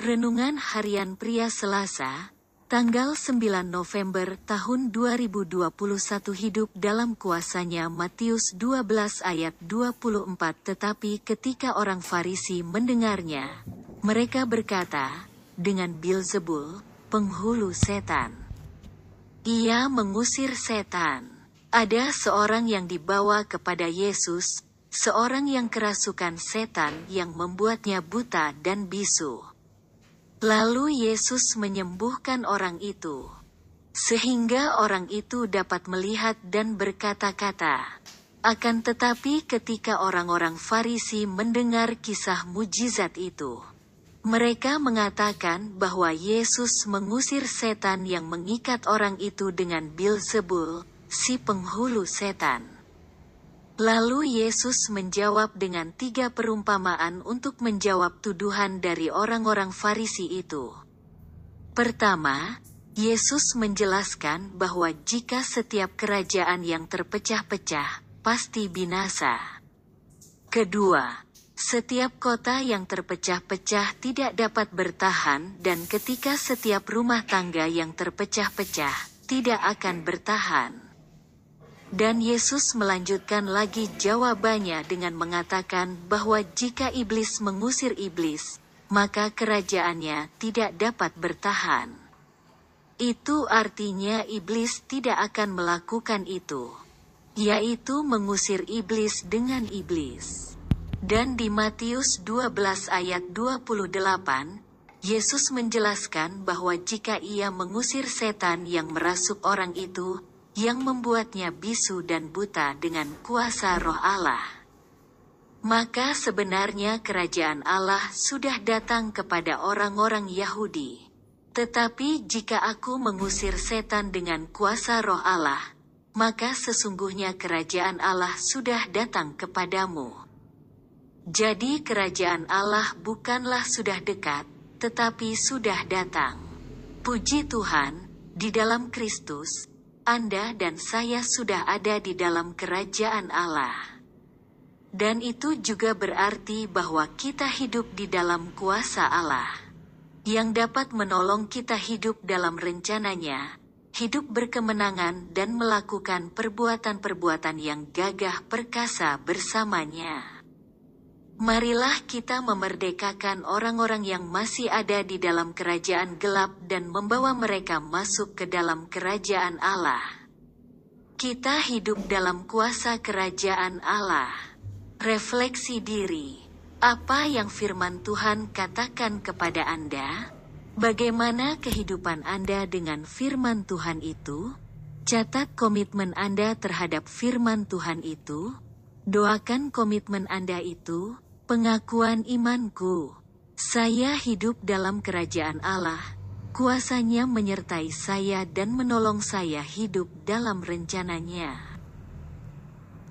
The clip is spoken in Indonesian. Renungan Harian Pria Selasa, tanggal 9 November tahun 2021. Hidup dalam kuasanya. Matius 12 ayat 24. Tetapi ketika orang Farisi mendengarnya, mereka berkata, dengan Beelzebul, penghulu setan, ia mengusir setan. Ada seorang yang dibawa kepada Yesus, seorang yang kerasukan setan yang membuatnya buta dan bisu. Lalu Yesus menyembuhkan orang itu, sehingga orang itu dapat melihat dan berkata-kata. Akan tetapi ketika orang-orang Farisi mendengar kisah mujizat itu, mereka mengatakan bahwa Yesus mengusir setan yang mengikat orang itu dengan Beelzebul, si penghulu setan. Lalu Yesus menjawab dengan 3 perumpamaan untuk menjawab tuduhan dari orang-orang Farisi itu. Pertama, Yesus menjelaskan bahwa jika setiap kerajaan yang terpecah-pecah, pasti binasa. Kedua, setiap kota yang terpecah-pecah tidak dapat bertahan, dan ketika setiap rumah tangga yang terpecah-pecah, tidak akan bertahan. Dan Yesus melanjutkan lagi jawabannya dengan mengatakan bahwa jika iblis mengusir iblis, maka kerajaannya tidak dapat bertahan. Itu artinya iblis tidak akan melakukan itu, yaitu mengusir iblis dengan iblis. Dan di Matius 12 ayat 28, Yesus menjelaskan bahwa jika ia mengusir setan yang merasuk orang itu, yang membuatnya bisu dan buta dengan kuasa Roh Allah, maka sebenarnya kerajaan Allah sudah datang kepada orang-orang Yahudi. Tetapi jika aku mengusir setan dengan kuasa Roh Allah, maka sesungguhnya kerajaan Allah sudah datang kepadamu. Jadi kerajaan Allah bukanlah sudah dekat, tetapi sudah datang. Puji Tuhan, di dalam Kristus, Anda dan saya sudah ada di dalam kerajaan Allah. Dan itu juga berarti bahwa kita hidup di dalam kuasa Allah, yang dapat menolong kita hidup dalam rencananya, hidup berkemenangan dan melakukan perbuatan-perbuatan yang gagah perkasa bersamanya. Marilah kita memerdekakan orang-orang yang masih ada di dalam kerajaan gelap dan membawa mereka masuk ke dalam kerajaan Allah. Kita hidup dalam kuasa kerajaan Allah. Refleksi diri. Apa yang firman Tuhan katakan kepada Anda? Bagaimana kehidupan Anda dengan firman Tuhan itu? Catat komitmen Anda terhadap firman Tuhan itu. Doakan komitmen Anda itu. Pengakuan imanku, saya hidup dalam kerajaan Allah, kuasanya menyertai saya dan menolong saya hidup dalam rencananya.